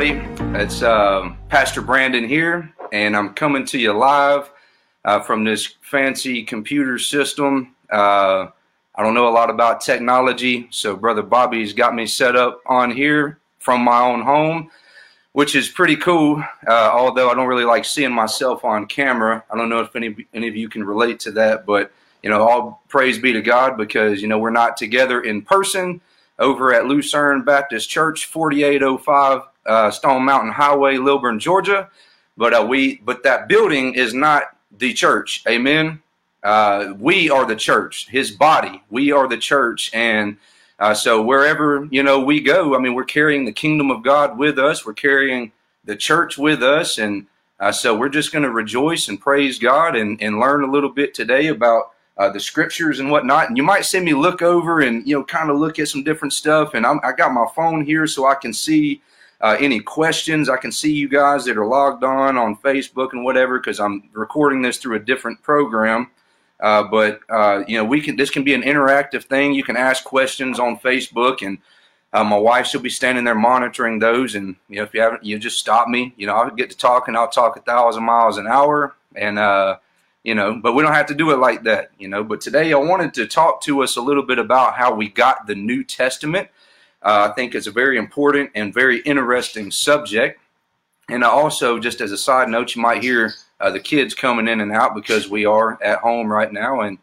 everybody. It's Pastor Brandon here, and I'm coming to you live from this fancy computer system. I don't know a lot about technology, so Brother Bobby's got me set up on here from my own home, which is pretty cool, although I don't really like seeing myself on camera. I don't know if any of you can relate to that, but, you know, all praise be to God because, you know, we're not together in person over at Lucerne Baptist Church, 4805 Stone Mountain Highway, Lilburn, Georgia. But that building is not the church. Amen. We are the church, his body. We are the church. And so wherever, you know, we go, I mean, we're carrying the kingdom of God with us. We're carrying the church with us. And so we're just going to rejoice and praise God and learn a little bit today about the scriptures and whatnot. And you might see me look over and, you know, kind of look at some different stuff. And I got my phone here so I can see any questions. I can see you guys that are logged on Facebook and whatever, because I'm recording this through a different program. You know, this can be an interactive thing. You can ask questions on Facebook, and my wife, she'll be standing there monitoring those. And, you know, if you haven't, you just stop me. You know, I'll get to talking. I'll talk 1,000 miles an hour. And, you know, but we don't have to do it like that, you know. But today I wanted to talk to us a little bit about how we got the New Testament. I think it's a very important and very interesting subject. And I also, just as a side note, you might hear the kids coming in and out because we are at home right now, and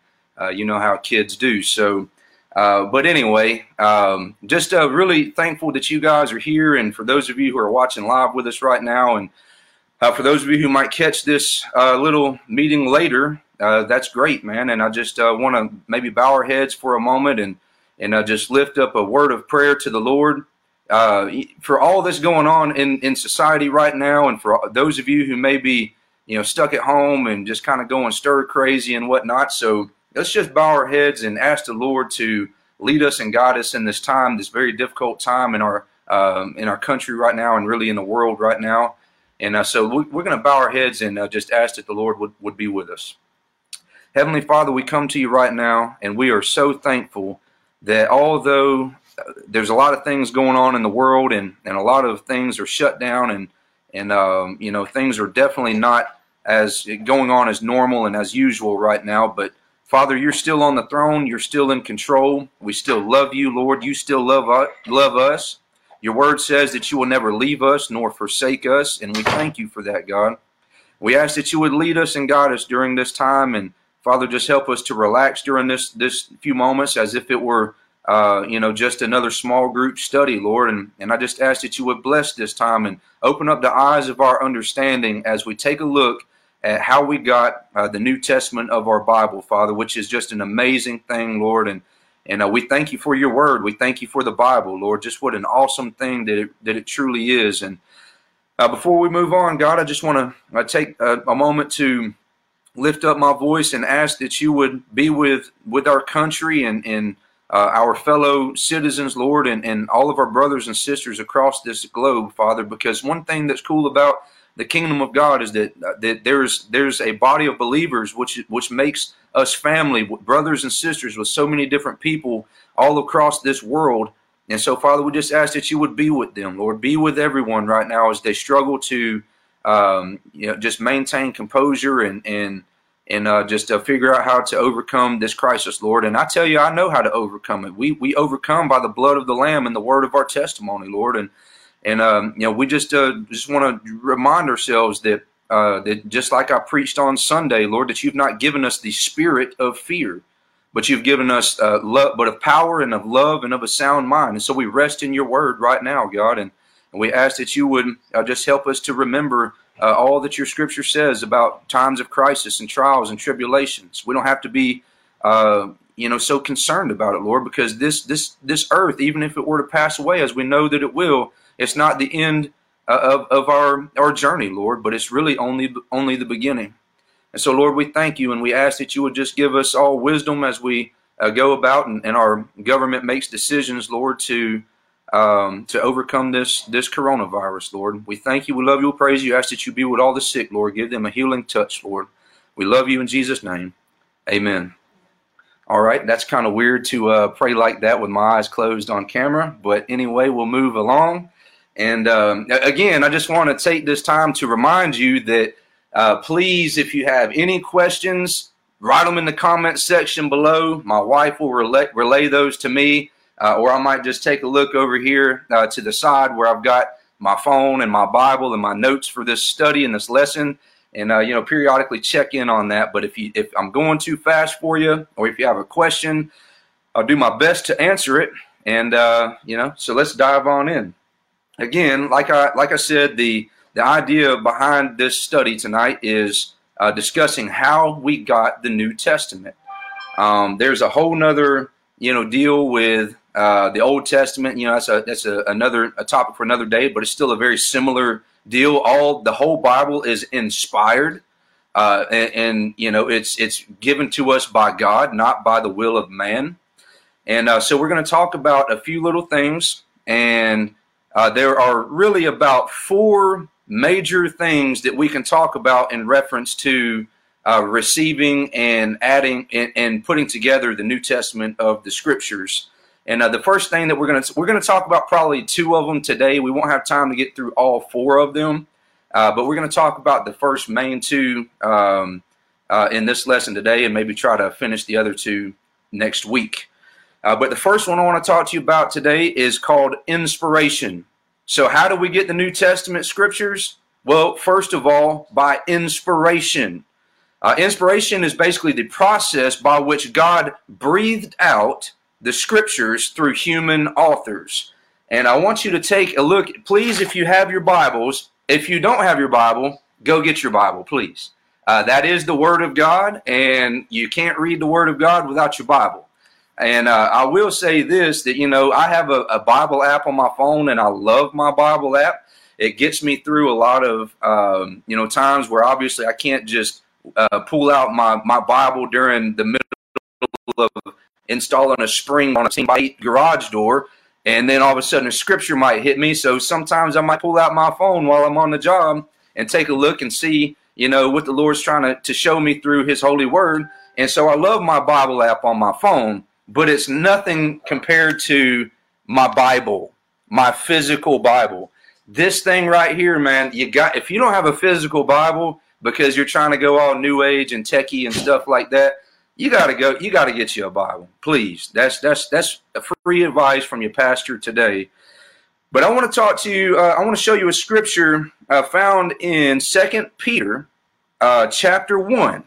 you know how kids do. So, but anyway, just really thankful that you guys are here, and for those of you who are watching live with us right now, and for those of you who might catch this little meeting later, that's great, man. And I just want to maybe bow our heads for a moment and just lift up a word of prayer to the Lord for all that's going on in society right now, and for those of you who may be, you know, stuck at home and just kind of going stir crazy and whatnot. So let's just bow our heads and ask the Lord to lead us and guide us in this time, this very difficult time in our country right now, and really in the world right now. And so we're going to bow our heads and just ask that the Lord would be with us. Heavenly Father, we come to you right now, and we are so thankful that although there's a lot of things going on in the world, and a lot of things are shut down, and you know, things are definitely not as going on as normal and as usual right now. But Father, you're still on the throne. You're still in control. We still love you, Lord. You still love us. Your word says that you will never leave us nor forsake us, and we thank you for that, God. We ask that you would lead us and guide us during this time, and Father, just help us to relax during this few moments as if it were, you know, just another small group study, Lord. And I just ask that you would bless this time and open up the eyes of our understanding as we take a look at how we got the New Testament of our Bible, Father, which is just an amazing thing, Lord. And we thank you for your word. We thank you for the Bible, Lord. Just what an awesome thing that it truly is. And before we move on, God, I just want to take a moment to lift up my voice and ask that you would be with our country and our fellow citizens, Lord, and all of our brothers and sisters across this globe, Father, because one thing that's cool about the kingdom of God is that there's a body of believers which makes us family, brothers and sisters, with so many different people all across this world. And so, Father, we just ask that you would be with them, Lord. Be with everyone right now as they struggle to you know, just maintain composure and just figure out how to overcome this crisis, Lord. And I tell you, I know how to overcome it. We overcome by the blood of the Lamb and the word of our testimony, Lord. And you know, we just want to remind ourselves that just like I preached on Sunday, Lord, that you've not given us the spirit of fear, but you've given us love, but of power and of love and of a sound mind. And so we rest in your word right now, God, and we ask that you would just help us to remember all that your scripture says about times of crisis and trials and tribulations. We don't have to be you know, so concerned about it, Lord, because this earth, even if it were to pass away, as we know that it will, it's not the end of our journey, Lord, but it's really only the beginning. And so, Lord, we thank you, and we ask that you would just give us all wisdom as we go about and our government makes decisions, Lord, to overcome this coronavirus, Lord. We thank you. We love you. We praise you. I ask that you be with all the sick, Lord. Give them a healing touch, Lord. We love you in Jesus' name. Amen. All right, that's kind of weird to pray like that with my eyes closed on camera. But anyway, we'll move along. And again, I just want to take this time to remind you that please, if you have any questions, write them in the comments section below. My wife will relay those to me, or I might just take a look over here to the side where I've got my phone and my Bible and my notes for this study and this lesson, and you know, periodically check in on that. But if I'm going too fast for you, or if you have a question, I'll do my best to answer it. And you know, so let's dive on in. Again, like I said, the idea behind this study tonight is discussing how we got the New Testament. There's a whole nother, you know, deal with the Old Testament. You know, that's another topic for another day, but it's still a very similar deal. The whole Bible is inspired, and you know, it's given to us by God, not by the will of man. And so we're going to talk about a few little things, and there are really about four major things that we can talk about in reference to receiving and adding and putting together the New Testament of the Scriptures. And the first thing that we're going to talk about, probably two of them today. We won't have time to get through all four of them, but we're going to talk about the first main two in this lesson today, and maybe try to finish the other two next week. But the first one I want to talk to you about today is called inspiration. So how do we get the New Testament scriptures? Well, first of all, by inspiration. Inspiration is basically the process by which God breathed out the scriptures through human authors. And I want you to take a look, please, if you have your Bibles. If you don't have your Bible, go get your Bible, please. That is the Word of God, and you can't read the Word of God without your Bible. And I will say this, that, you know, I have a Bible app on my phone, and I love my Bible app. It gets me through a lot of, you know, times where obviously I can't just pull out my Bible during the middle of installing a spring on a garage door, and then all of a sudden a scripture might hit me. So sometimes I might pull out my phone while I'm on the job and take a look and see, you know, what the Lord's trying to show me through His Holy Word. And so I love my Bible app on my phone. But it's nothing compared to my Bible, my physical Bible. This thing right here, man, if you don't have a physical Bible because you're trying to go all new age and techie and stuff like that, you gotta get you a Bible. Please. That's a free advice from your pastor today. But I want to talk to you, I want to show you a scripture found in 2 Peter chapter 1.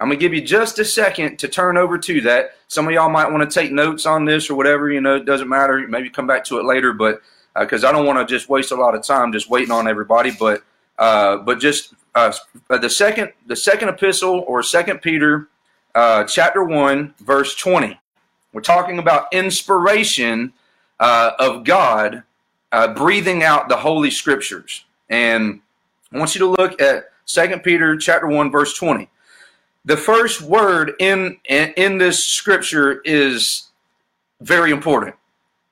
I'm going to give you just a second to turn over to that. Some of y'all might want to take notes on this or whatever, you know, it doesn't matter. Maybe come back to it later, but because I don't want to just waste a lot of time just waiting on everybody. But the second epistle, or 2 Peter chapter 1, verse 20. We're talking about inspiration of God breathing out the Holy Scriptures. And I want you to look at 2 Peter chapter 1, verse 20. The first word in this scripture is very important.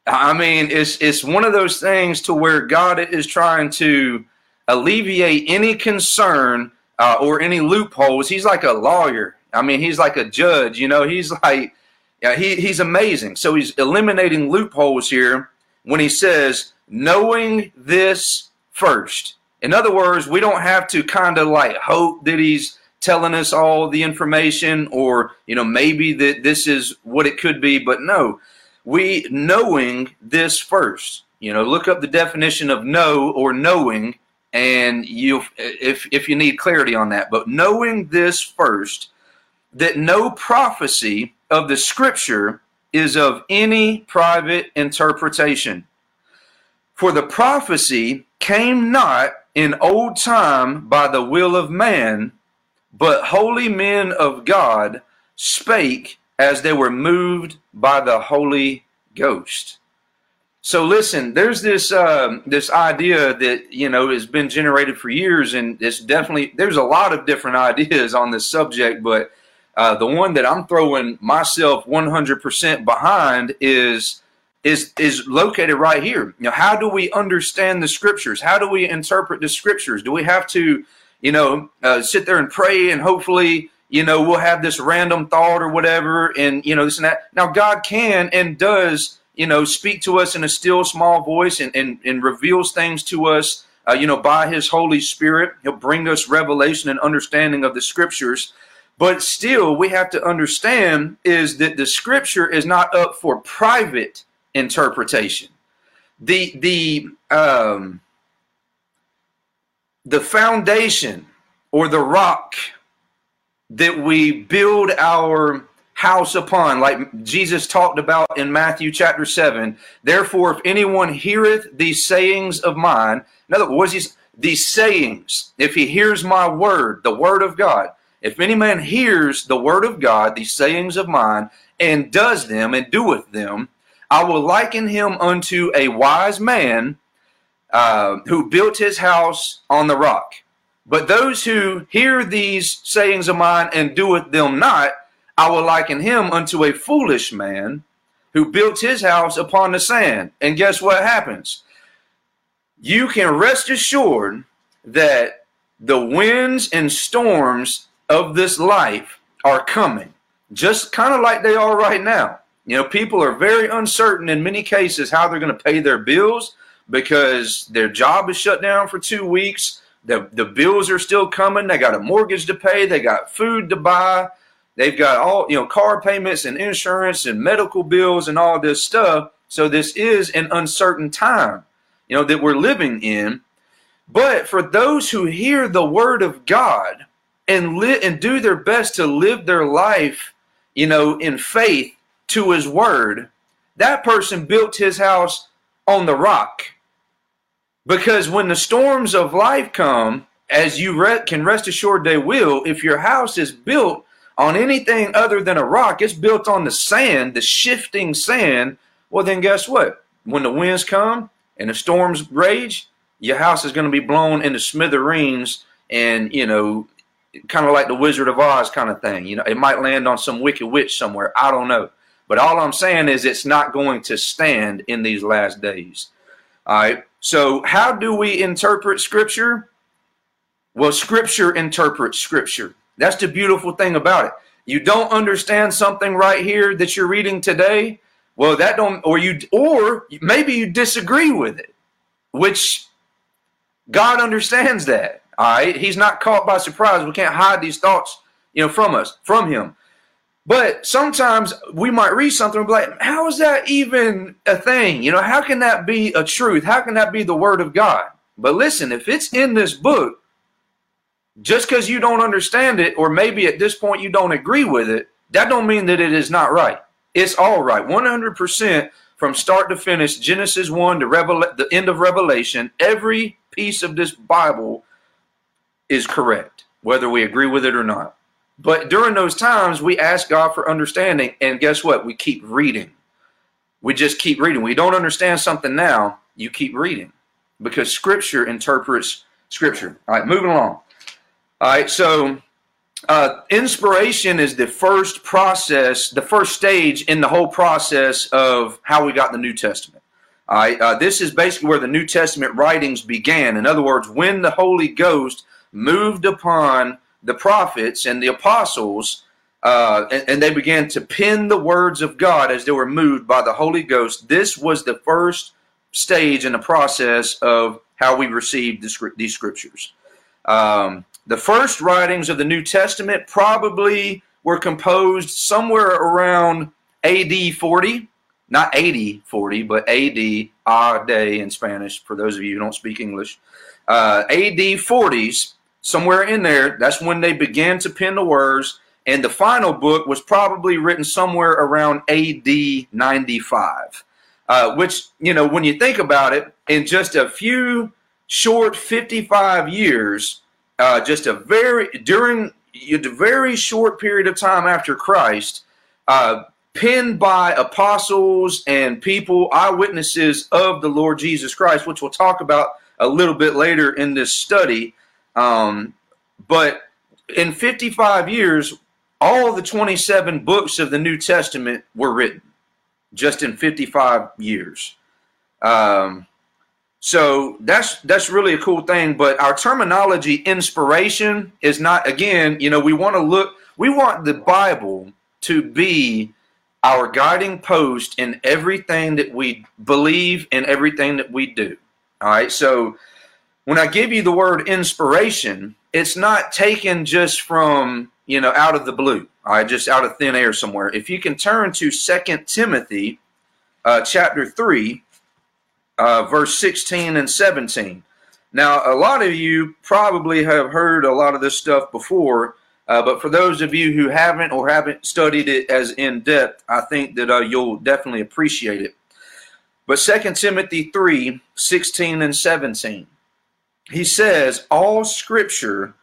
I mean, it's one of those things to where God is trying to alleviate any concern or any loopholes. He's like a lawyer. I mean, he's like a judge. You know, he's like, yeah, he's amazing. So he's eliminating loopholes here when he says, knowing this first. In other words, we don't have to kind of like hope that he's telling us all the information, or, you know, maybe that this is what it could be. But no, we knowing this first. You know, look up the definition of know or knowing, and if you need clarity on that. But knowing this first, that no prophecy of the scripture is of any private interpretation. For the prophecy came not in old time by the will of man, but holy men of God spake as they were moved by the Holy Ghost. So listen, there's this idea that, you know, has been generated for years, and it's definitely, there's a lot of different ideas on this subject, but the one that I'm throwing myself 100% behind is located right here. You know, how do we understand the scriptures? How do we interpret the scriptures? Do we have to, you know, sit there and pray, and hopefully, you know, we'll have this random thought or whatever, and, you know, this and that? Now, God can and does you know, speak to us in a still small voice and reveals things to us, you know, by his Holy Spirit. He'll bring us revelation and understanding of the scriptures. But still, we have to understand is that the scripture is not up for private interpretation. The foundation or the rock that we build our house upon, like Jesus talked about in Matthew chapter 7. Therefore, if anyone heareth these sayings of mine, in other words, these sayings, if he hears my word, the word of God, if any man hears the word of God, these sayings of mine, and does them and doeth them, I will liken him unto a wise man who built his house on the rock. But those who hear these sayings of mine and doeth them not, I will liken him unto a foolish man who built his house upon the sand. And guess what happens? You can rest assured that the winds and storms of this life are coming, just kind of like they are right now. You know, people are very uncertain in many cases how they're going to pay their bills because their job is shut down for 2 weeks. The bills are still coming. They got a mortgage to pay. They got food to buy. They've got all, you know, car payments and insurance and medical bills and all this stuff. So this is an uncertain time, you know, that we're living in. But for those who hear the word of God and do their best to live their life, you know, in faith to his word, that person built his house on the rock. Because when the storms of life come, as you can rest assured they will, if your house is built on anything other than a rock, it's built on the sand, the shifting sand, well then guess what? When the winds come and the storms rage, your house is going to be blown into smithereens and, you know, kind of like the Wizard of Oz kind of thing. You know, it might land on some wicked witch somewhere. I don't know. But all I'm saying is it's not going to stand in these last days. All right. So how do we interpret scripture? Well, scripture interprets scripture. That's the beautiful thing about it. You don't understand something right here that you're reading today. Well, that don't, or maybe you disagree with it, which God understands that. All right. He's not caught by surprise. We can't hide these thoughts, you know, from us, from him. But sometimes we might read something and be like, how is that even a thing? You know, how can that be a truth? How can that be the word of God? But listen, if it's in this book, just because you don't understand it, or maybe at this point you don't agree with it, that don't mean that it is not right. It's all right. 100% from start to finish, Genesis 1 to the end of Revelation, every piece of this Bible is correct, whether we agree with it or not. But during those times, we ask God for understanding, and guess what? We keep reading. We just keep reading. We don't understand something now, you keep reading, because scripture interprets scripture. All right, moving along. All right, so inspiration is the first process, the first stage in the whole process of how we got the New Testament. All right, this is basically where the New Testament writings began. In other words, when the Holy Ghost moved upon the prophets and the apostles, and they began to pen the words of God as they were moved by the Holy Ghost, this was the first stage in the process of how we received these scriptures. The first writings of the New Testament probably were composed somewhere around AD 40, not 80, 40, but AD day in Spanish, for those of you who don't speak English. AD 40s, somewhere in there, that's when they began to pen the words, and the final book was probably written somewhere around AD 95, which, you know, when you think about it, in just a few short 55 years, during a very short period of time after Christ, penned by apostles and people, eyewitnesses of the Lord Jesus Christ, which we'll talk about a little bit later in this study. But in 55 years, all the 27 books of the New Testament were written, just in 55 years. So that's really a cool thing, but our terminology inspiration is not, again, you know, we want the Bible to be our guiding post in everything that we believe and everything that we do. All right, so when I give you the word inspiration, it's not taken just from, you know, out of the blue, all right, just out of thin air somewhere. If you can turn to 2 Timothy chapter 3, verse 16 and 17. Now, a lot of you probably have heard a lot of this stuff before, but for those of you who haven't or haven't studied it as in depth, I think that you'll definitely appreciate it. But 2 Timothy 3, 16 and 17, he says, all scripture,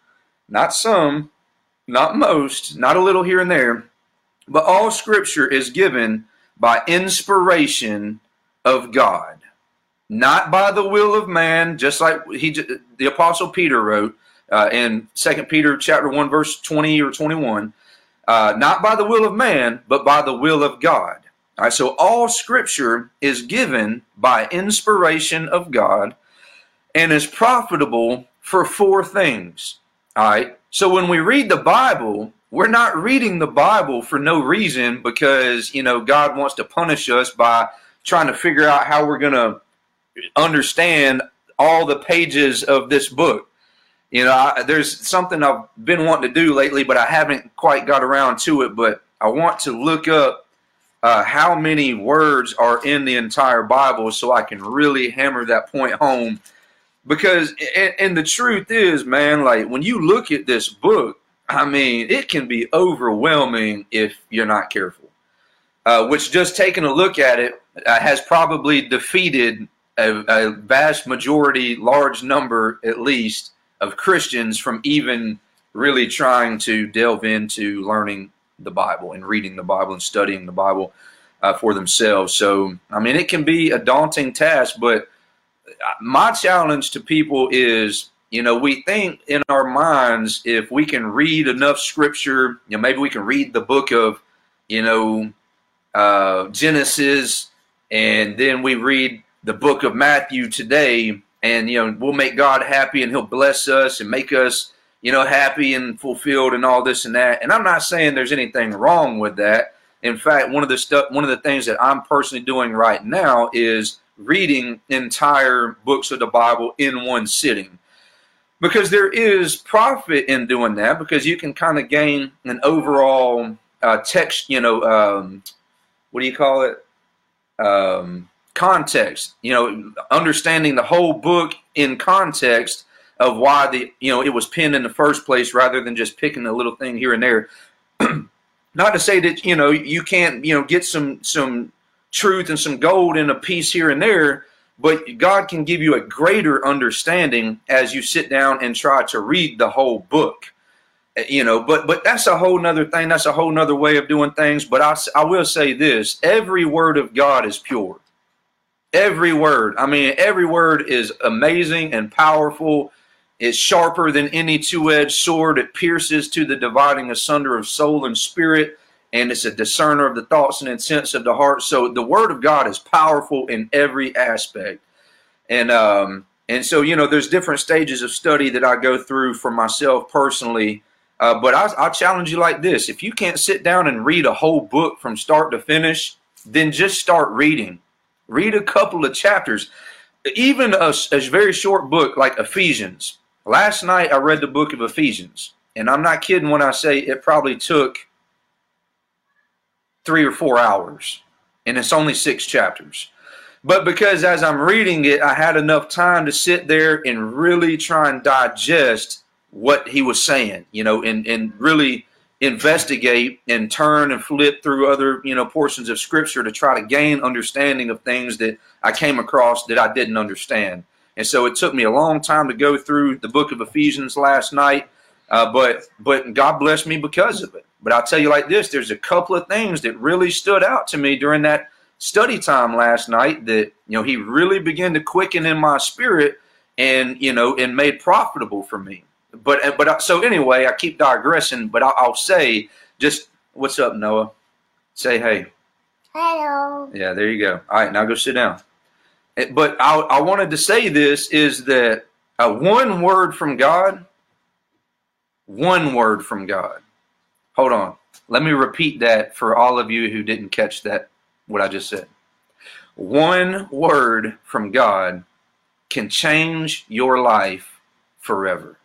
not some, not most, not a little here and there, but all scripture is given by inspiration of God, not by the will of man, just like the Apostle Peter wrote in 2 Peter chapter 1, verse 20 or 21, not by the will of man, but by the will of God. All right, so all scripture is given by inspiration of God and is profitable for four things. All right, so when we read the Bible, we're not reading the Bible for no reason because, you know, God wants to punish us by trying to figure out how we're going to understand all the pages of this book. You know, there's something I've been wanting to do lately, but I haven't quite got around to it, but I want to look up how many words are in the entire Bible so I can really hammer that point home. Because, and the truth is, man, like when you look at this book, I mean, it can be overwhelming if you're not careful, which just taking a look at it has probably defeated a vast majority, large number at least, of Christians from even really trying to delve into learning the Bible and reading the Bible and studying the Bible for themselves. So, I mean, it can be a daunting task, but my challenge to people is, you know, we think in our minds if we can read enough scripture, you know, maybe we can read the book of, you know, Genesis, and then we read the book of Matthew today, and, you know, we'll make God happy and he'll bless us and make us, you know, happy and fulfilled and all this and that. And I'm not saying there's anything wrong with that. In fact, one of the things that I'm personally doing right now is reading entire books of the Bible in one sitting. Because there is profit in doing that, because you can kind of gain an overall text, you know, what do you call it? Context, you know, understanding the whole book in context of why the, you know, it was penned in the first place rather than just picking a little thing here and there. Not to say that, you know, you can't, you know, get some truth and some gold in a piece here and there, but God can give you a greater understanding as you sit down and try to read the whole book, you know, but that's a whole nother thing. That's a whole nother way of doing things. But I will say this, every word of God is pure. Every word. I mean, every word is amazing and powerful. It's sharper than any two-edged sword. It pierces to the dividing asunder of soul and spirit. And it's a discerner of the thoughts and intents of the heart. So the word of God is powerful in every aspect. And so, you know, there's different stages of study that I go through for myself personally. But I'll challenge you like this. If you can't sit down and read a whole book from start to finish, then just start reading. Read a couple of chapters. Even a very short book like Ephesians. Last night I read the book of Ephesians. And I'm not kidding when I say it probably took 3 or 4 hours, and it's only 6 chapters. But because as I'm reading it, I had enough time to sit there and really try and digest what he was saying, you know, and really investigate and turn and flip through other, you know, portions of scripture to try to gain understanding of things that I came across that I didn't understand. And so it took me a long time to go through the book of Ephesians last night, but God blessed me because of it. But I'll tell you like this, there's a couple of things that really stood out to me during that study time last night that, you know, he really began to quicken in my spirit and, you know, and made profitable for me. But so anyway, I keep digressing, but I'll say just, what's up, Noah? Say hey. Hello. Yeah, there you go. All right, now go sit down. But I wanted to say this is that one word from God, one word from God. Hold on. Let me repeat that for all of you who didn't catch that, what I just said. One word from God can change your life forever.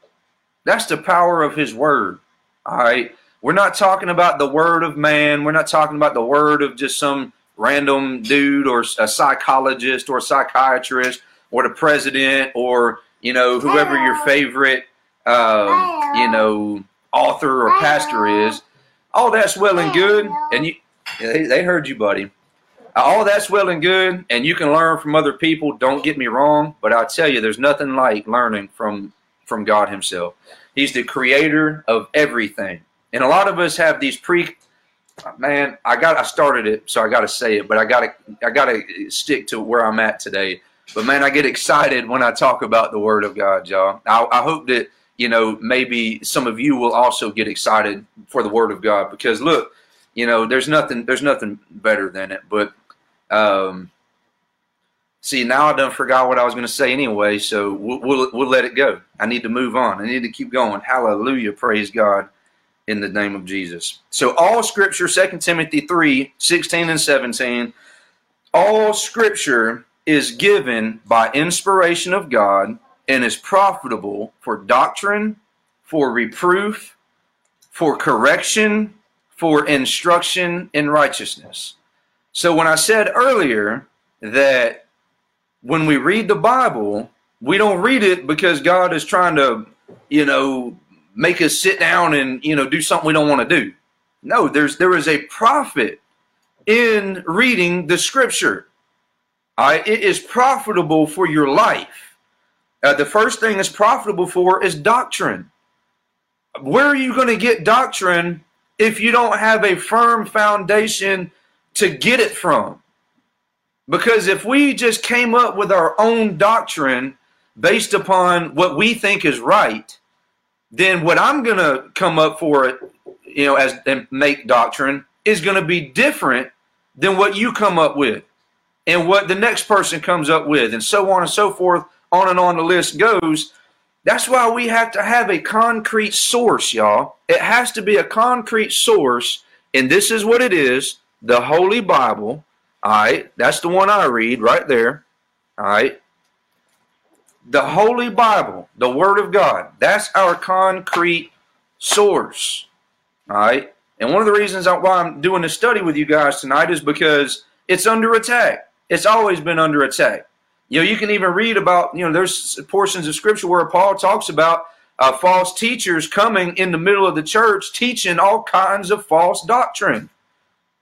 That's the power of his word. All right. We're not talking about the word of man. We're not talking about the word of just some random dude or a psychologist or a psychiatrist or the president or, you know, whoever your favorite, you know, author or pastor is. All that's well and good. And you, they heard you, buddy. All that's well and good. And you can learn from other people. Don't get me wrong. But I'll tell you, there's nothing like learning from God himself. He's the creator of everything. And a lot of us have these I started it, so I got to say it, but I got to stick to where I'm at today. But man, I get excited when I talk about the word of God, y'all. I hope that, you know, maybe some of you will also get excited for the word of God, because look, you know, there's nothing better than it. But see, now I done forgot what I was going to say anyway, so we'll let it go. I need to move on. I need to keep going. Hallelujah. Praise God. In the name of Jesus. So all scripture, 2 Timothy 3, 16 and 17, all scripture is given by inspiration of God and is profitable for doctrine, for reproof, for correction, for instruction in righteousness. So when I said earlier that when we read the Bible, we don't read it because God is trying to, you know, make us sit down and, you know, do something we don't want to do. No, there is a profit in reading the scripture. It is profitable for your life. The first thing it's profitable for is doctrine. Where are you going to get doctrine if you don't have a firm foundation to get it from? Because if we just came up with our own doctrine based upon what we think is right, then what I'm going to come up for it, you know, as and make doctrine is going to be different than what you come up with and what the next person comes up with, and so on and so forth, on and on the list goes. That's why we have to have a concrete source, y'all. It has to be a concrete source, and this is what it is, the Holy Bible. All right, that's the one I read right there. All right. The Holy Bible, the Word of God, that's our concrete source, all right? And one of the reasons why I'm doing this study with you guys tonight is because it's under attack. It's always been under attack. You know, you can even read about, you know, there's portions of Scripture where Paul talks about false teachers coming in the middle of the church teaching all kinds of false doctrine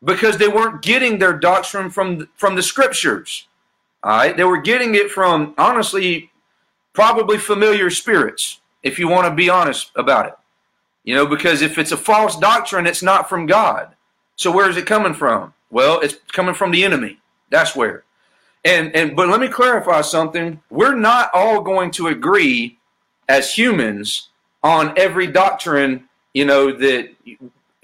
because they weren't getting their doctrine from the Scriptures, all right? They were getting it from, honestly, probably familiar spirits, if you want to be honest about it. You know, because if it's a false doctrine, it's not from God. So where is it coming from? Well, it's coming from the enemy. That's where. But let me clarify something. We're not all going to agree as humans on every doctrine, you know, that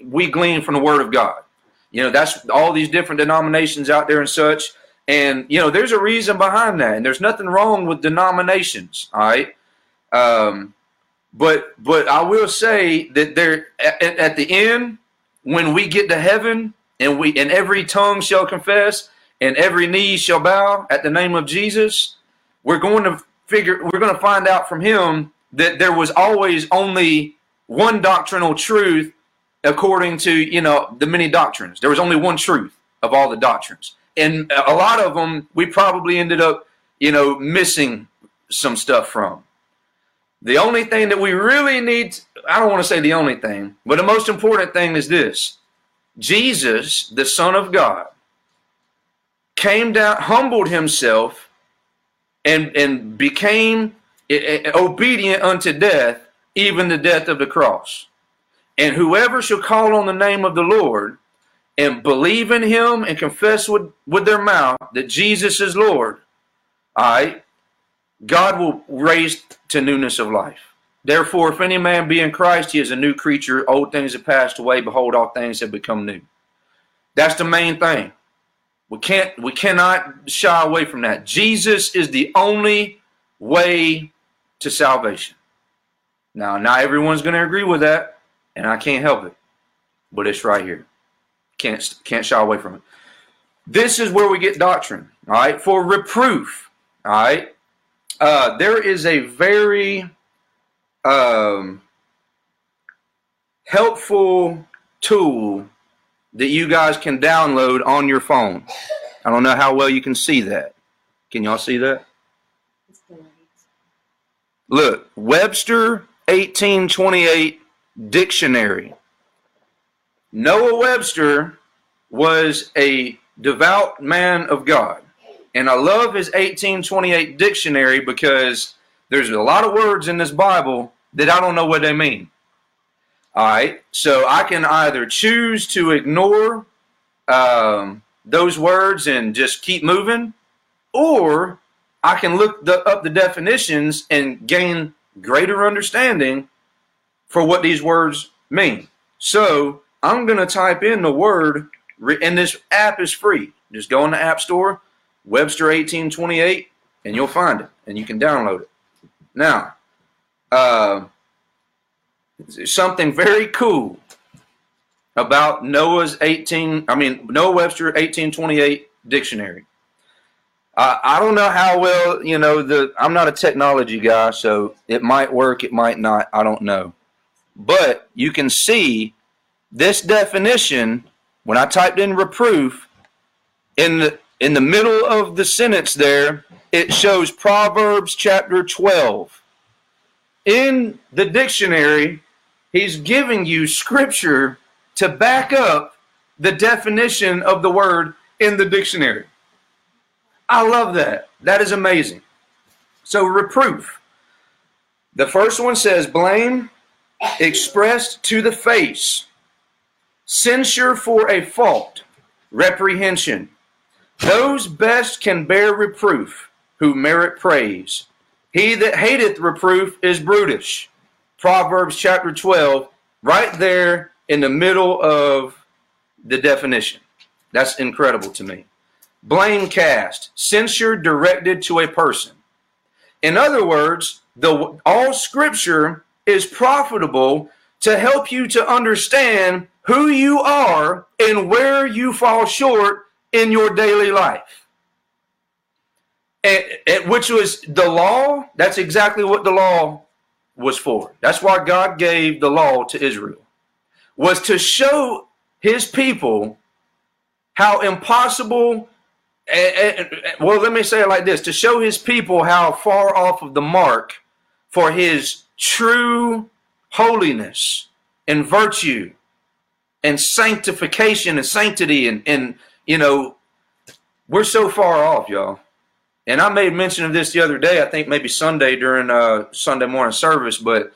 we glean from the Word of God. You know, that's all these different denominations out there and such. And, you know, there's a reason behind that. And there's nothing wrong with denominations. All right. But I will say that there at the end, when we get to heaven and every tongue shall confess and every knee shall bow at the name of Jesus, we're going to find out from him that there was always only one doctrinal truth according to, you know, the many doctrines. There was only one truth of all the doctrines. And a lot of them, we probably ended up, you know, missing some stuff from. The only thing that we really need, I don't want to say the only thing, but the most important thing is this. Jesus, the Son of God, came down, humbled himself, and became obedient unto death, even the death of the cross. And whoever shall call on the name of the Lord and believe in him and confess with their mouth that Jesus is Lord, all right, God will raise to newness of life. Therefore, if any man be in Christ, he is a new creature. Old things have passed away. Behold, all things have become new. That's the main thing. We cannot shy away from that. Jesus is the only way to salvation. Now, not everyone's going to agree with that, and I can't help it. but it's right here. Can't shy away from it. This is where we get doctrine, all right? For reproof, all right? There is a very helpful tool that you guys can download on your phone. I don't know how well you can see that. Can y'all see that? Look, Webster 1828 dictionary. Noah Webster was a devout man of God. And I love his 1828 dictionary because there's a lot of words in this Bible that I don't know what they mean. All right, so I can either choose to ignore those words and just keep moving, or I can look up the definitions and gain greater understanding for what these words mean. So I'm going to type in the word, and this app is free. Just go in the App Store, Webster 1828, and you'll find it, and you can download it. Now, something very cool about Noah Webster 1828 dictionary. I don't know how well, I'm not a technology guy, so it might work, it might not, I don't know. But you can see this definition, when I typed in reproof, in the middle of the sentence there, it shows Proverbs chapter 12. In the dictionary, he's giving you scripture to back up the definition of the word in the dictionary. I love that. That is amazing. So reproof. The first one says blame expressed to the face, censure for a fault, reprehension. Those best can bear reproof who merit praise. He that hateth reproof is brutish. Proverbs chapter 12, right there in the middle of the definition. That's incredible to me. Blame cast, censure directed to a person. In other words, all scripture is profitable to help you to understand who you are and where you fall short in your daily life. Which was the law. That's exactly what the law was for. That's why God gave the law to Israel, was to show his people how impossible, well, let me say it like this, to show his people how far off of the mark for his true holiness and virtue and sanctification and sanctity. We're so far off, y'all. And I made mention of this the other day, I think maybe Sunday during Sunday morning service, but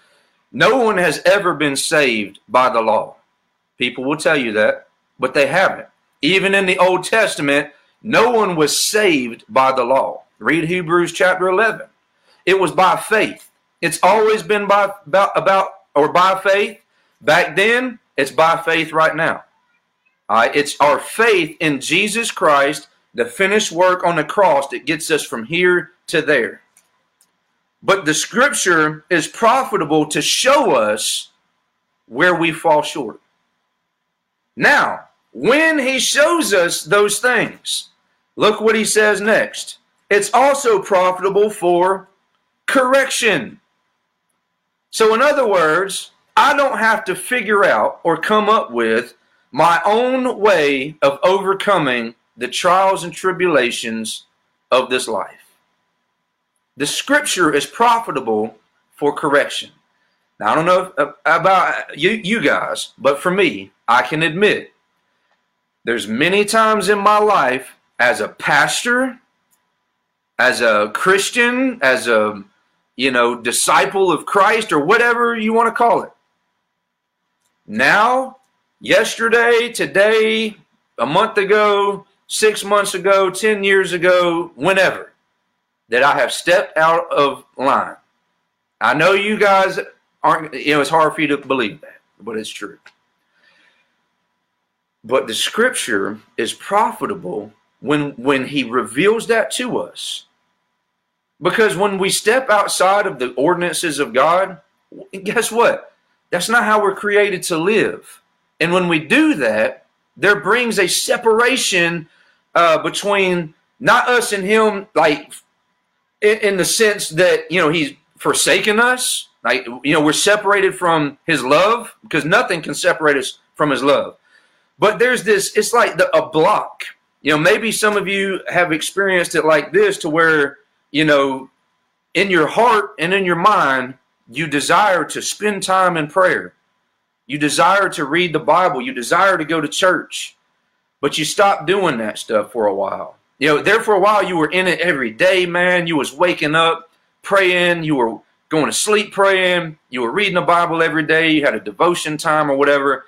no one has ever been saved by the law. People will tell you that, but they haven't. Even in the Old Testament, no one was saved by the law. Read Hebrews chapter 11. It was by faith. It's always been by faith. Back then, it's by faith right now. It's our faith in Jesus Christ, the finished work on the cross, that gets us from here to there. But the scripture is profitable to show us where we fall short. Now, when he shows us those things, look what he says next. It's also profitable for correction. So in other words, I don't have to figure out or come up with my own way of overcoming the trials and tribulations of this life. The scripture is profitable for correction. Now, I don't know about you guys, but for me, I can admit there's many times in my life as a pastor, as a Christian, as a, disciple of Christ, or whatever you want to call it. Now, yesterday, today, a month ago, 6 months ago, 10 years ago, whenever, that I have stepped out of line. I know you guys aren't, it's hard for you to believe that, but it's true. But the scripture is profitable when he reveals that to us. Because when we step outside of the ordinances of God, guess what? That's not how we're created to live. And when we do that, there brings a separation between not us and him, like in the sense that, you know, he's forsaken us. Like, you know, we're separated from his love, because nothing can separate us from his love. But there's this, it's like a block. You know, maybe some of you have experienced it like this, to where, you know, in your heart and in your mind, you desire to spend time in prayer. You desire to read the Bible. You desire to go to church. But you stop doing that stuff for a while. You know, there for a while you were in it every day, man. You was waking up praying. You were going to sleep praying. You were reading the Bible every day. You had a devotion time or whatever.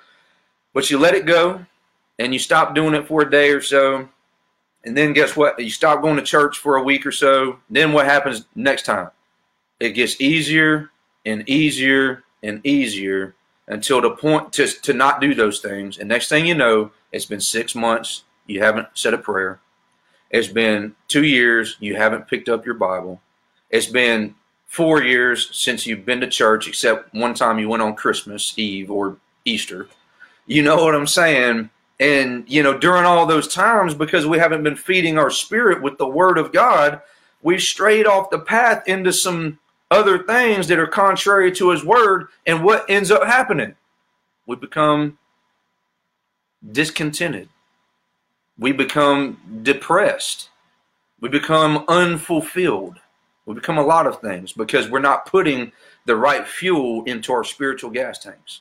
But you let it go, and you stop doing it for a day or so. And then guess what? You stop going to church for a week or so. Then what happens next time? It gets easier and easier and easier until the point to not do those things. And next thing you know, it's been 6 months. You haven't said a prayer. It's been 2 years. You haven't picked up your Bible. It's been 4 years since you've been to church, except one time you went on Christmas Eve or Easter. You know what I'm saying? And, you know, during all those times, because we haven't been feeding our spirit with the word of God, we've strayed off the path into some other things that are contrary to his word. And what ends up happening? We become discontented. We become depressed. We become unfulfilled. We become a lot of things because we're not putting the right fuel into our spiritual gas tanks.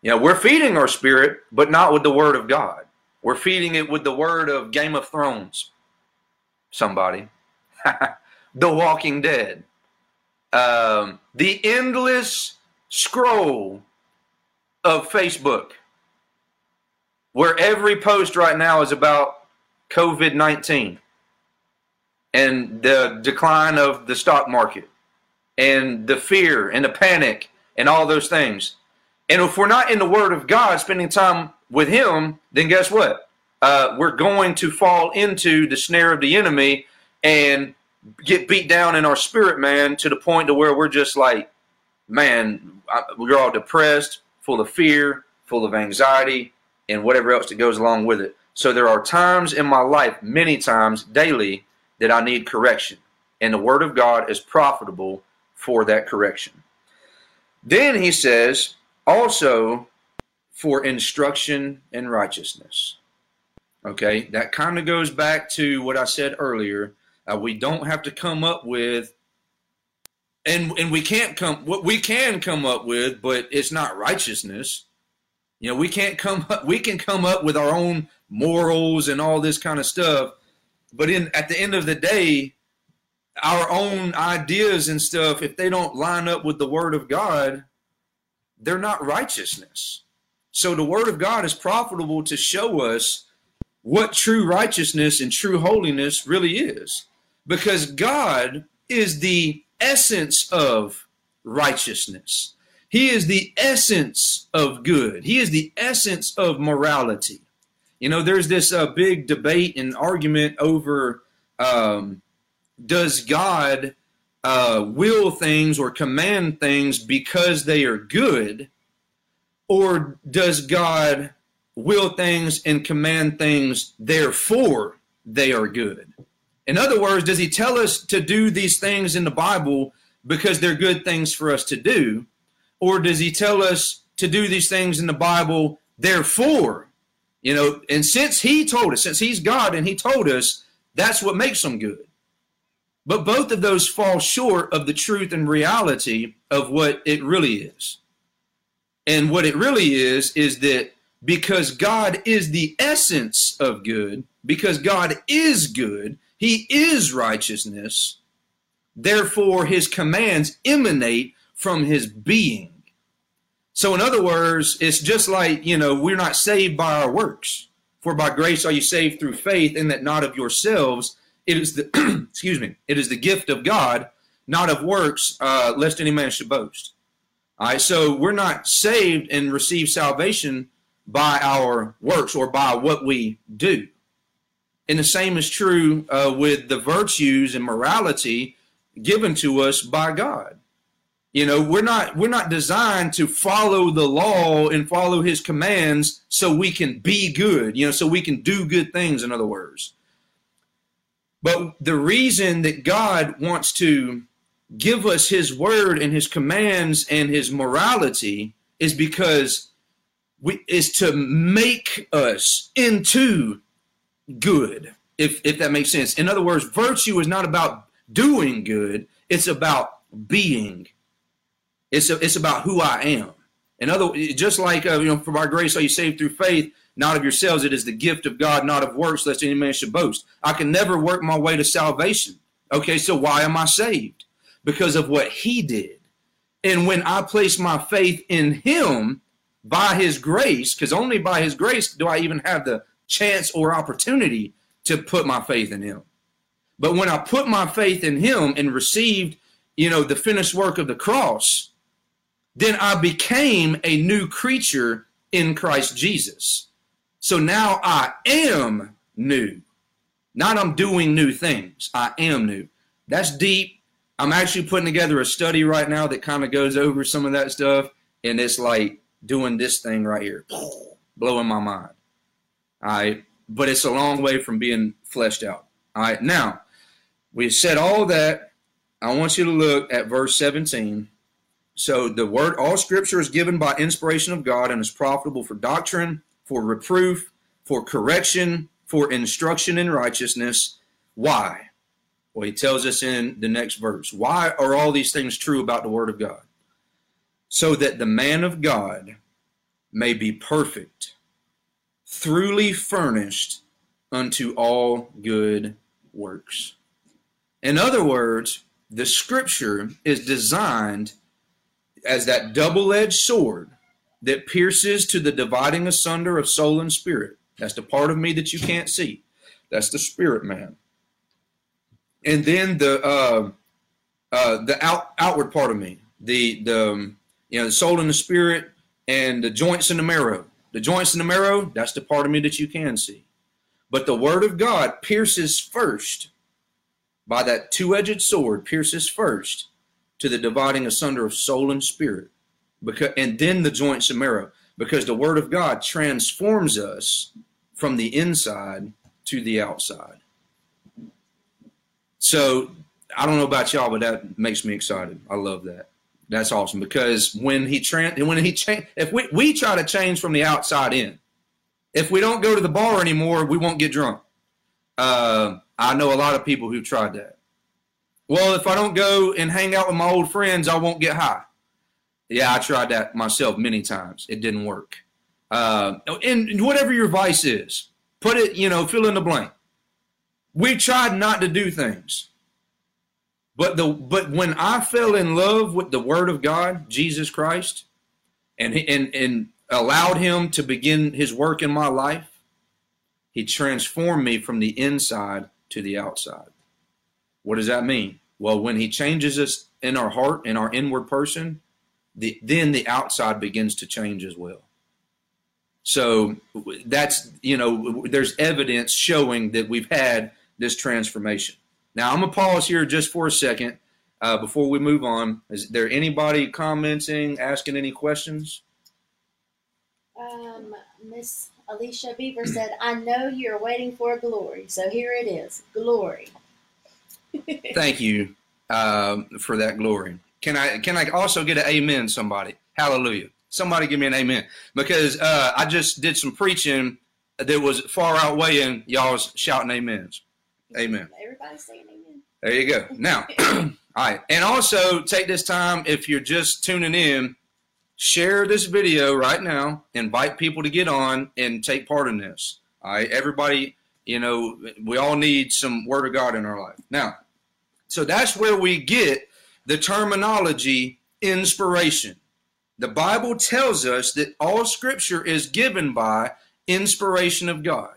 You know, we're feeding our spirit, but not with the word of God. We're feeding it with the word of Game of Thrones. Somebody. The Walking Dead. The endless scroll of Facebook, where every post right now is about COVID-19 and the decline of the stock market and the fear and the panic and all those things. And if we're not in the word of God, spending time with him, then guess what? We're going to fall into the snare of the enemy and get beat down in our spirit, man, to the point to where we're just like, man, we're all depressed, full of fear, full of anxiety, and whatever else that goes along with it. So there are times in my life, many times daily, that I need correction. And the word of God is profitable for that correction. Then he says, also for instruction in righteousness. Okay, that kind of goes back to what I said earlier. We don't have to come up with, and we can't come, what we can come up with, but it's not righteousness. You know, we can't come up, we can come up with our own morals and all this kind of stuff, but at the end of the day, our own ideas and stuff, if they don't line up with the word of God, they're not righteousness. So the word of God is profitable to show us what true righteousness and true holiness really is, because God is the essence of righteousness. He is the essence of good. He is the essence of morality. You know, there's this big debate and argument over does God will things or command things because they are good, or does God will things and command things therefore they are good? In other words, does he tell us to do these things in the Bible because they're good things for us to do, or does he tell us to do these things in the Bible therefore, you know, and since he told us, since he's God and he told us, that's what makes them good? But both of those fall short of the truth and reality of what it really is. And what it really is that because God is the essence of good, because God is good, he is righteousness, therefore his commands emanate from his being. So in other words, it's just like, you know, we're not saved by our works. For by grace are you saved through faith, and that not of yourselves. It is the excuse me. It is the gift of God, not of works, lest any man should boast. All right, so we're not saved and receive salvation by our works or by what we do. And the same is true with the virtues and morality given to us by God. You know, we're not designed to follow the law and follow his commands so we can be good, you know, so we can do good things, in other words. But the reason that God wants to give us his word and his commands and his morality is because is to make us into good, if that makes sense. In other words, virtue is not about doing good. It's about being. It's about who I am. In other, just like, you know, for by grace are you saved through faith, not of yourselves. It is the gift of God, not of works, lest any man should boast. I can never work my way to salvation. Okay, so why am I saved? Because of what he did. And when I place my faith in him, by his grace, because only by his grace do I even have the chance or opportunity to put my faith in him. But when I put my faith in him and received, you know, the finished work of the cross, then I became a new creature in Christ Jesus. So now I am new. Not I'm doing new things. I am new. That's deep. I'm actually putting together a study right now that kind of goes over some of that stuff. And it's like doing this thing right here, blowing my mind. All right. But it's a long way from being fleshed out. All right. Now, we said all that. I want you to look at verse 17. So the word, all scripture is given by inspiration of God and is profitable for doctrine, for reproof, for correction, for instruction in righteousness. Why? Well, he tells us in the next verse. Why are all these things true about the word of God? So that the man of God may be perfect, thoroughly furnished unto all good works. In other words, the scripture is designed as that double-edged sword that pierces to the dividing asunder of soul and spirit. That's the part of me that you can't see. That's the spirit man. And then the outward part of me, you know, the soul and the spirit and the joints and the marrow. The joints and the marrow, that's the part of me that you can see. But the word of God pierces first, by that two-edged sword, pierces first to the dividing asunder of soul and spirit, because, and then the joints and marrow, because the word of God transforms us from the inside to the outside. So I don't know about y'all, but that makes me excited. I love that. That's awesome, because if we try to change from the outside in, if we don't go to the bar anymore, we won't get drunk. I know a lot of people who tried that. Well, if I don't go and hang out with my old friends, I won't get high. Yeah, I tried that myself many times. It didn't work. And whatever your vice is, put it, you know, fill in the blank. We tried not to do things. But when I fell in love with the Word of God, Jesus Christ, and allowed Him to begin His work in my life, He transformed me from the inside to the outside. What does that mean? Well, when He changes us in our heart, in our inward person, then the outside begins to change as well. So that's, you know, there's evidence showing that we've had this transformation. Now, I'm going to pause here just for a second before we move on. Is there anybody commenting, asking any questions? Miss Alicia Beaver said, I know you're waiting for glory. So here it is, glory. Thank you for that glory. Can I also get an amen, somebody? Hallelujah. Somebody give me an amen. Because I just did some preaching that was far outweighing y'all's shouting amens. Amen. Everybody's saying amen. There you go. Now, all right. And also take this time, if you're just tuning in, share this video right now, invite people to get on and take part in this. All right. Everybody, you know, we all need some word of God in our life. Now, so that's where we get the terminology inspiration. The Bible tells us that all scripture is given by inspiration of God,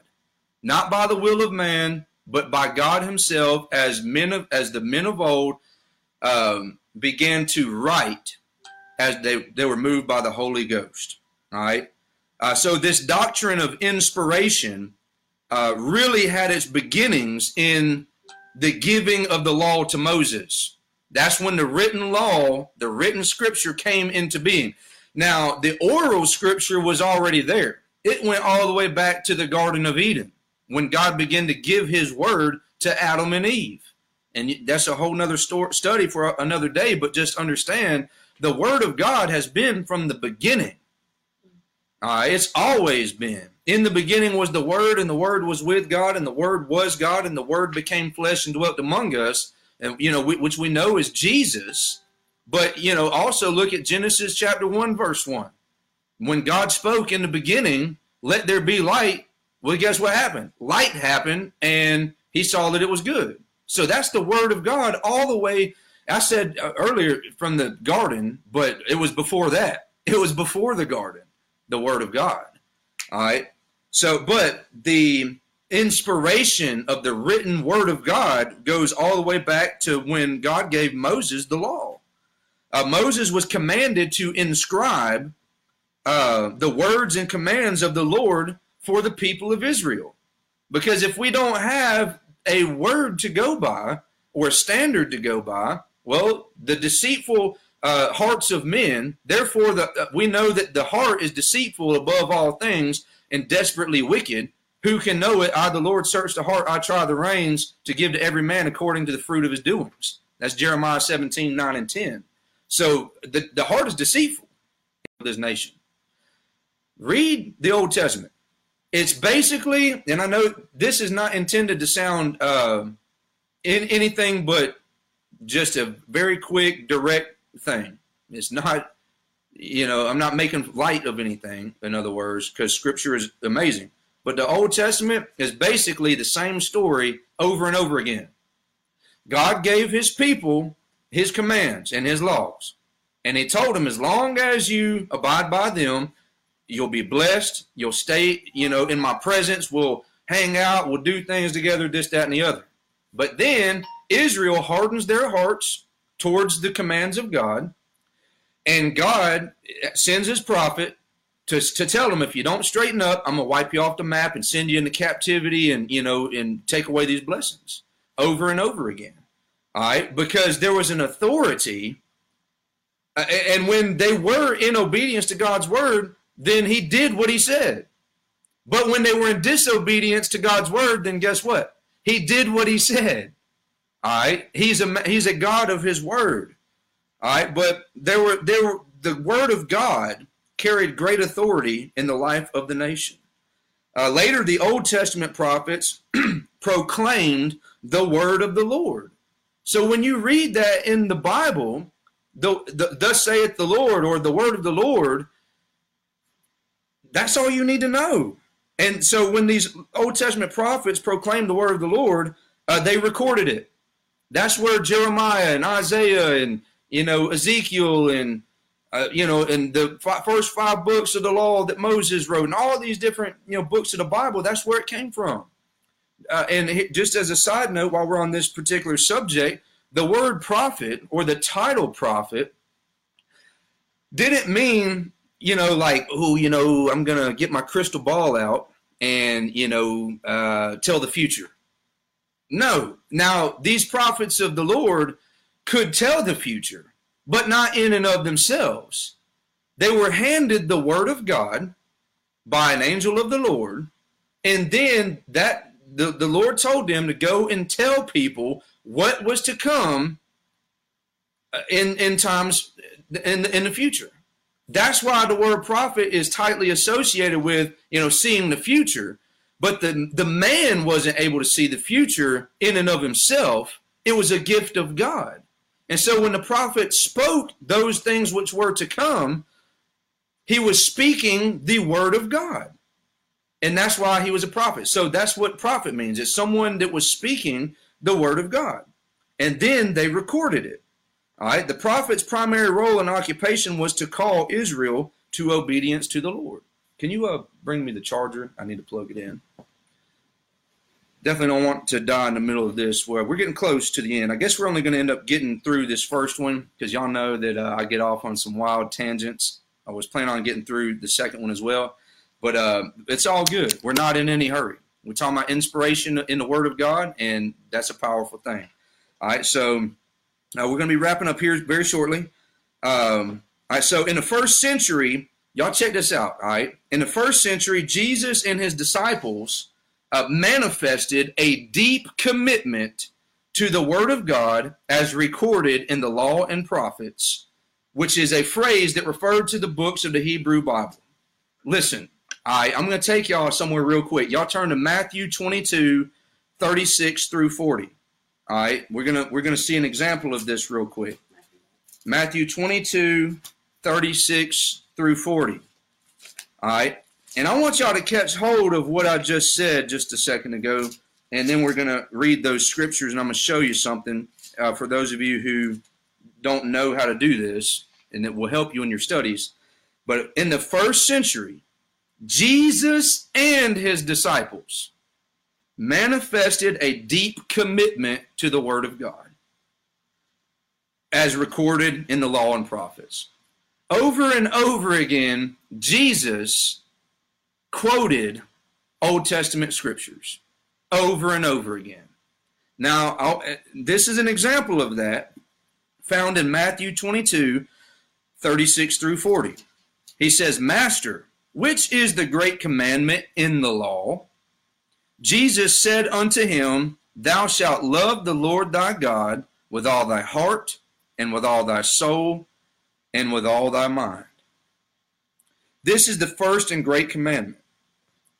not by the will of man, but by God himself, as the men of old began to write as they were moved by the Holy Ghost. All right. So this doctrine of inspiration really had its beginnings in the giving of the law to Moses. That's when the written law, the written scripture came into being. Now, the oral scripture was already there. It went all the way back to the Garden of Eden when God began to give his word to Adam and Eve. And that's a whole nother study for another day, but just understand the word of God has been from the beginning. It's always been. In the beginning was the word, and the word was with God, and the word was God, and the word became flesh and dwelt among us. And, you know, which we know is Jesus. But, you know, also look at Genesis chapter 1, verse 1. When God spoke in the beginning, let there be light. Well, guess what happened? Light happened, and he saw that it was good. So that's the word of God all the way. I said earlier from the garden, but it was before that. It was before the garden, the word of God. All right. So, but the inspiration of the written word of God goes all the way back to when God gave Moses the law. Moses was commanded to inscribe the words and commands of the Lord for the people of Israel. Because if we don't have a word to go by or a standard to go by, well, the deceitful hearts of men, therefore we know that the heart is deceitful above all things and desperately wicked. Who can know it? I, the Lord, search the heart. I try the reins to give to every man according to the fruit of his doings. That's Jeremiah 17, 9 and 10. So the heart is deceitful of this nation. Read the Old Testament. It's basically, and I know this is not intended to sound in anything but just a very quick, direct thing. It's not, you know, I'm not making light of anything, in other words, because Scripture is amazing. But the Old Testament is basically the same story over and over again. God gave his people his commands and his laws. And he told them, as long as you abide by them, you'll be blessed. You'll stay, you know, in my presence. We'll hang out. We'll do things together, this, that, and the other. But then Israel hardens their hearts towards the commands of God. And God sends his prophet to tell them, if you don't straighten up, I'm going to wipe you off the map and send you into captivity and, you know, and take away these blessings over and over again. All right. Because there was an authority. And when they were in obedience to God's word, then he did what he said. But when they were in disobedience to God's word, then guess what? He did what he said. All right. He's a God of his word. All right. But the word of God carried great authority in the life of the nation. Later, the Old Testament prophets proclaimed the word of the Lord. So when you read that in the Bible, thus saith the Lord, or the word of the Lord, that's all you need to know. And so when these Old Testament prophets proclaimed the word of the Lord, they recorded it. That's where Jeremiah and Isaiah and, you know, Ezekiel and, you know, and the first five books of the law that Moses wrote and all these different, you know, books of the Bible, that's where it came from. And just as a side note, while we're on this particular subject, the word prophet or the title prophet didn't mean, you know, like, oh, you know, I'm going to get my crystal ball out and, you know, tell the future. No. Now, these prophets of the Lord could tell the future, but not in and of themselves. They were handed the word of God by an angel of the Lord. And then that the Lord told them to go and tell people what was to come in times in the future. That's why the word prophet is tightly associated with, you know, seeing the future. But the man wasn't able to see the future in and of himself. It was a gift of God. And so when the prophet spoke those things which were to come, he was speaking the word of God. And that's why he was a prophet. So that's what prophet means. It's someone that was speaking the word of God. And then they recorded it. All right, the prophet's primary role and occupation was to call Israel to obedience to the Lord. Can you bring me the charger? I need to plug it in. Definitely don't want to die in the middle of this. Well, we're getting close to the end. I guess we're only going to end up getting through this first one because y'all know that I get off on some wild tangents. I was planning on getting through the second one as well, but it's all good. We're not in any hurry. We're talking about inspiration in the Word of God, and that's a powerful thing. All right, so We're going to be wrapping up here very shortly. All right, so in the first century, y'all check this out, all right? In the first century, Jesus and his disciples manifested a deep commitment to the Word of God as recorded in the Law and Prophets, which is a phrase that referred to the books of the Hebrew Bible. Listen, I'm going to take y'all somewhere real quick. Y'all turn to Matthew 22:36-40. All right, we're gonna see an example of this real quick. Matthew 22:36-40. All right, and I want y'all to catch hold of what I just said just a second ago, and then we're gonna read those scriptures, and I'm gonna show you something for those of you who don't know how to do this, and it will help you in your studies. But in the first century, Jesus and his disciples manifested a deep commitment to the Word of God as recorded in the Law and Prophets. Over and over again, Jesus quoted Old Testament scriptures over and over again. Now, this is an example of that found in Matthew 22:36-40. He says, "Master, which is the great commandment in the law?" Jesus said unto him, "Thou shalt love the Lord thy God with all thy heart, and with all thy soul, and with all thy mind." This is the first and great commandment.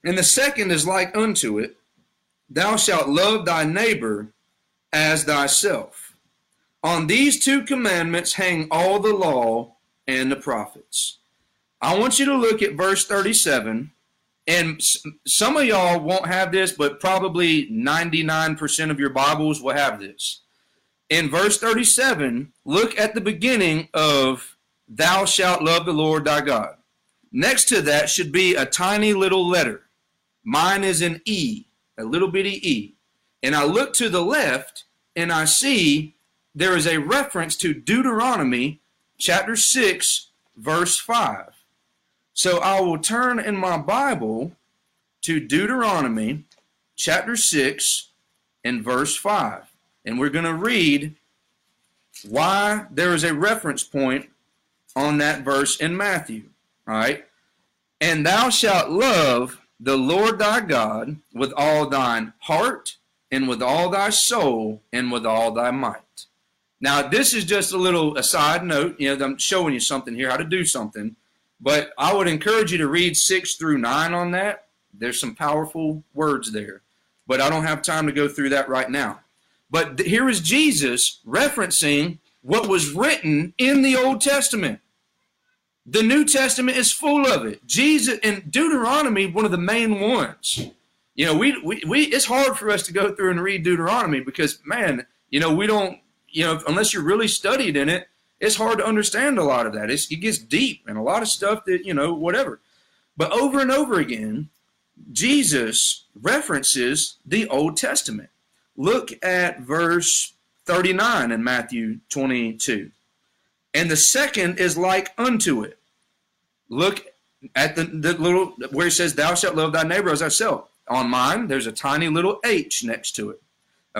And the second is like unto it, "Thou shalt love thy neighbor as thyself." On these two commandments hang all the law and the prophets. I want you to look at verse 37. And some of y'all won't have this, but probably 99% of your Bibles will have this. In verse 37, look at the beginning of "Thou shalt love the Lord thy God." Next to that should be a tiny little letter. Mine is an E, a little bitty E. And I look to the left and I see there is a reference to Deuteronomy chapter 6, verse 5. So I will turn in my Bible to Deuteronomy chapter 6 and verse 5. And we're going to read why there is a reference point on that verse in Matthew. All right. "And thou shalt love the Lord thy God with all thine heart, and with all thy soul, and with all thy might." Now, this is just a little aside note. You know, I'm showing you something here, how to do something. But I would encourage you to read 6-9 on that. There's some powerful words there. But I don't have time to go through that right now. But here is Jesus referencing what was written in the Old Testament. The New Testament is full of it. Jesus and Deuteronomy, one of the main ones. You know, it's hard for us to go through and read Deuteronomy because, man, you know, we don't, you know, unless you're really studied in it, it's hard to understand a lot of that. It gets deep and a lot of stuff that, you know, whatever. But over and over again, Jesus references the Old Testament. Look at verse 39 in Matthew 22. "And the second is like unto it." Look at the little, where it says, "Thou shalt love thy neighbor as thyself." On mine, there's a tiny little H next to it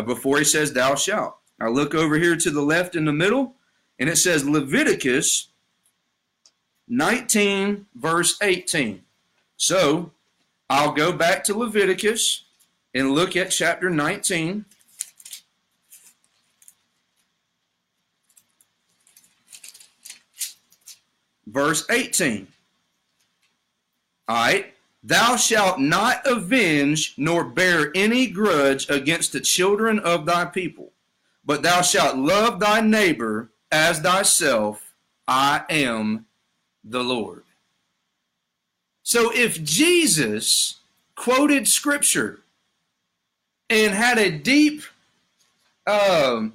before he says, "Thou shalt." Now look over here to the left in the middle. And it says Leviticus 19, verse 18. So I'll go back to Leviticus and look at chapter 19. Verse 18. All right. "Thou shalt not avenge nor bear any grudge against the children of thy people, but thou shalt love thy neighbor as thyself. I am the Lord." So if Jesus quoted scripture and had a deep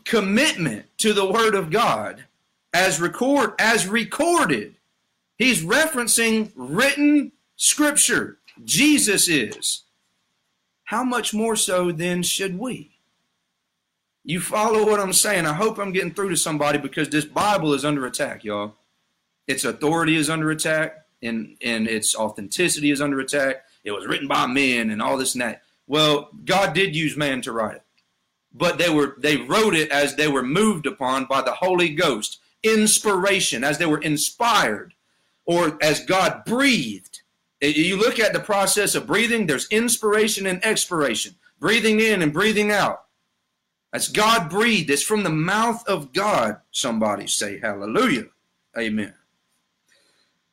commitment to the Word of God as recorded, he's referencing written scripture. Jesus is. How much more so then should we? You follow what I'm saying? I hope I'm getting through to somebody, because this Bible is under attack, y'all. Its authority is under attack, and its authenticity is under attack. It was written by men and all this and that. Well, God did use man to write it. but they wrote it as they were moved upon by the Holy Ghost. Inspiration, as they were inspired, or as God breathed. You look at the process of breathing, there's inspiration and expiration. Breathing in and breathing out. That's God breathed. It's from the mouth of God. Somebody say hallelujah. Amen.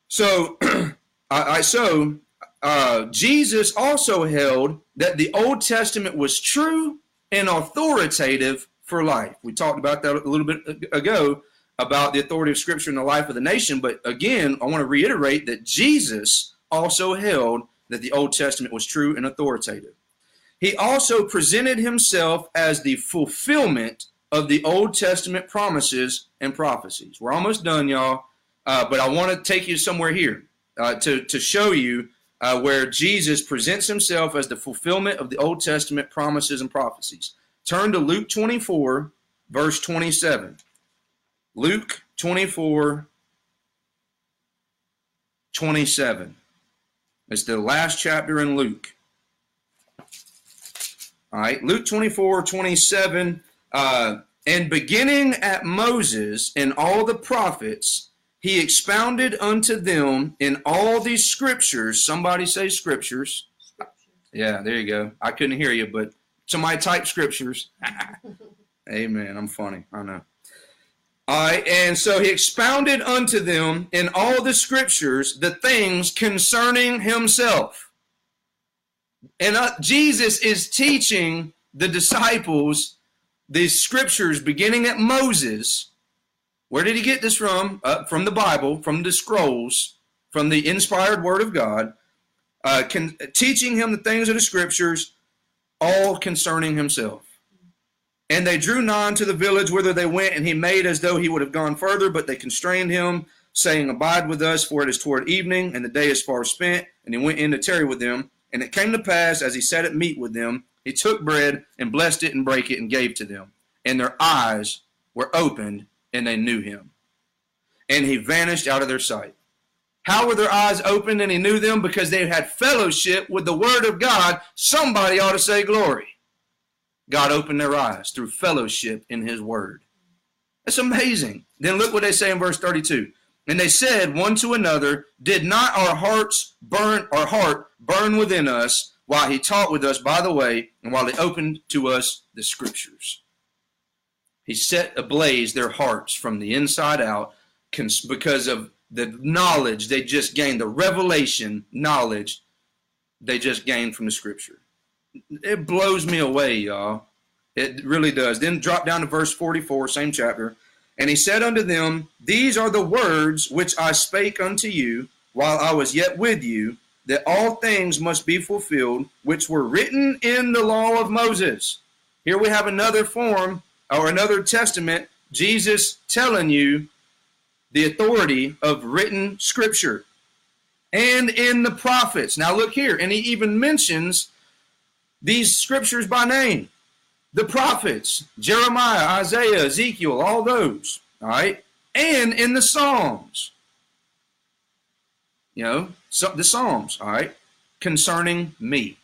So, Jesus also held that the Old Testament was true and authoritative for life. We talked about that a little bit ago, about the authority of Scripture in the life of the nation. But again, I want to reiterate that Jesus also held that the Old Testament was true and authoritative. He also presented himself as the fulfillment of the Old Testament promises and prophecies. We're almost done, y'all, but I want to take you somewhere here to show you where Jesus presents himself as the fulfillment of the Old Testament promises and prophecies. Turn to Luke 24, verse 27. Luke 24, 27. It's the last chapter in Luke. All right, Luke 24, 27, and beginning at Moses and all the prophets, he expounded unto them in all these scriptures. Somebody say scriptures. Yeah, there you go. I couldn't hear you, but somebody type scriptures. Amen. I'm funny. I know. All right, and so he expounded unto them in all the scriptures the things concerning himself. And Jesus is teaching the disciples the scriptures beginning at Moses. Where did he get this from? From the Bible, from the scrolls, from the inspired word of God, teaching him the things of the scriptures, all concerning himself. And they drew nigh unto the village whither they went, and he made as though he would have gone further, but they constrained him, saying, Abide with us, for it is toward evening, and the day is far spent. And he went in to tarry with them. And it came to pass, as he sat at meat with them, he took bread and blessed it and brake it and gave to them. And their eyes were opened, and they knew him. And he vanished out of their sight. How were their eyes opened and he knew them? Because they had fellowship with the word of God. Somebody ought to say glory. God opened their eyes through fellowship in his word. That's amazing. Then look what they say in verse 32. And they said one to another, Did not our hearts burn, our heart burn within us while he taught with us by the way, and while he opened to us the scriptures? He set ablaze their hearts from the inside out because of the knowledge they just gained, the revelation knowledge they just gained from the scripture. It blows me away, y'all. It really does. Then drop down to verse 44, same chapter. And he said unto them, These are the words which I spake unto you while I was yet with you, that all things must be fulfilled, which were written in the law of Moses. Here we have another form or another testament, Jesus telling you the authority of written scripture and in the prophets. Now look here, and he even mentions these scriptures by name. The prophets, Jeremiah, Isaiah, Ezekiel, all those, all right? And in the Psalms, you know, the Psalms, all right, concerning me.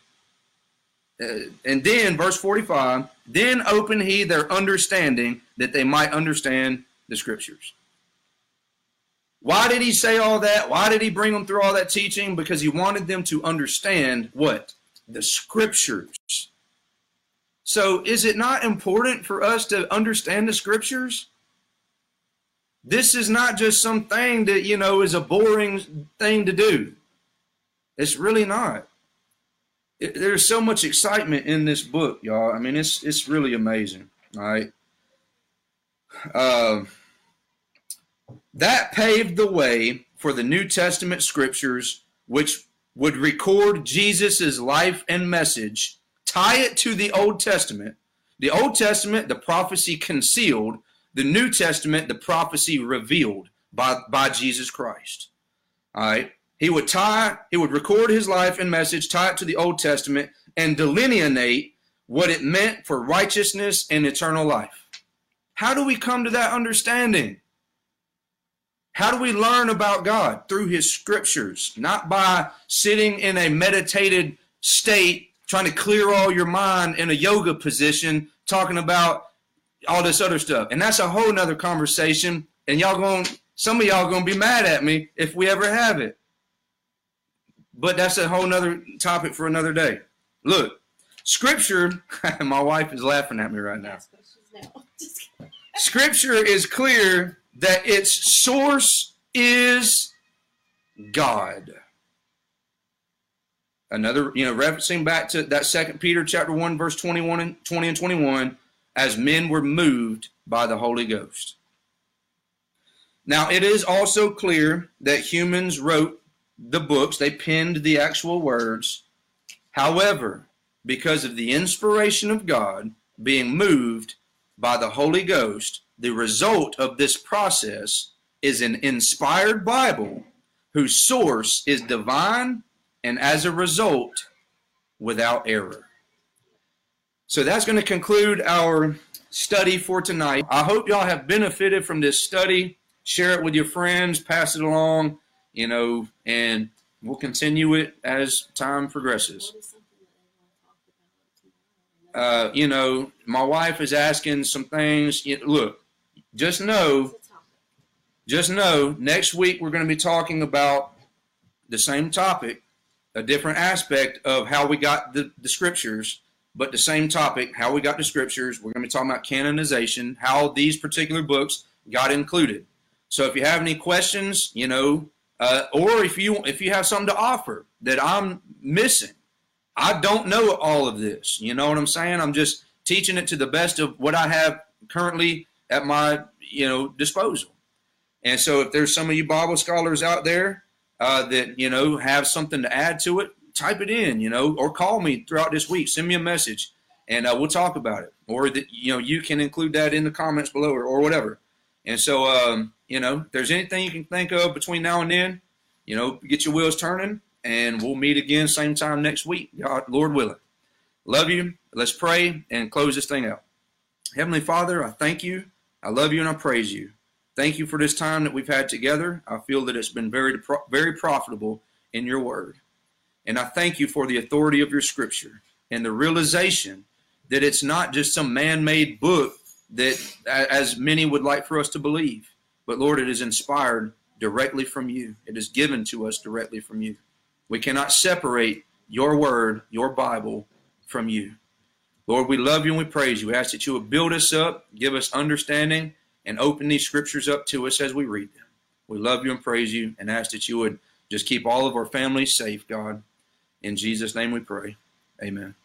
And then, verse 45, Then opened he their understanding that they might understand the scriptures. Why did he say all that? Why did he bring them through all that teaching? Because he wanted them to understand what? The scriptures. So is it not important for us to understand the scriptures? This is not just something that, you know, is a boring thing to do. It's really not. There's so much excitement in this book, y'all. I mean, it's really amazing. All right. That paved the way for the New Testament scriptures, which would record Jesus's life and message. Tie it to the Old Testament. The Old Testament, the prophecy concealed. The New Testament, the prophecy revealed by Jesus Christ. All right. He would record his life and message, tie it to the Old Testament, and delineate what it meant for righteousness and eternal life. How do we come to that understanding? How do we learn about God? Through his scriptures, not by sitting in a meditated state trying to clear all your mind in a yoga position, talking about all this other stuff. And that's a whole nother conversation. And y'all going, some of y'all going to be mad at me if we ever have it. But that's a whole nother topic for another day. Look, Scripture, my wife is laughing at me right now. Scripture is clear that its source is God. Another, referencing back to that 2 Peter chapter 1, verse 20 and 21, as men were moved by the Holy Ghost. Now, it is also clear that humans wrote the books. They penned the actual words. However, because of the inspiration of God, being moved by the Holy Ghost, the result of this process is an inspired Bible whose source is divine and, as a result, without error. So that's going to conclude our study for tonight. I hope y'all have benefited from this study. Share it with your friends, pass it along, and we'll continue it as time progresses. My wife is asking some things. Look, just know next week we're going to be talking about the same topic, a different aspect of how we got the scriptures, but the same topic, how we got the scriptures. We're going to be talking about canonization, how these particular books got included. So if you have any questions, or if you have something to offer that I'm missing, I don't know all of this. You know what I'm saying? I'm just teaching it to the best of what I have currently at my, disposal. And so if there's some of you Bible scholars out there that, have something to add to it, type it in, or call me throughout this week. Send me a message, and we'll talk about it. Or, you can include that in the comments below or whatever. And so, if there's anything you can think of between now and then, get your wheels turning. And we'll meet again same time next week, God, Lord willing. Love you. Let's pray and close this thing out. Heavenly Father, I thank you. I love you and I praise you. Thank you for this time that we've had together. I feel that it's been very, very profitable in your word. And I thank you for the authority of your scripture and the realization that it's not just some man-made book that as many would like for us to believe. But Lord, it is inspired directly from you. It is given to us directly from you. We cannot separate your word, your Bible, from you. Lord, we love you and we praise you. We ask that you would build us up, give us understanding, and open these scriptures up to us as we read them. We love you and praise you and ask that you would just keep all of our families safe, God. In Jesus' name we pray. Amen.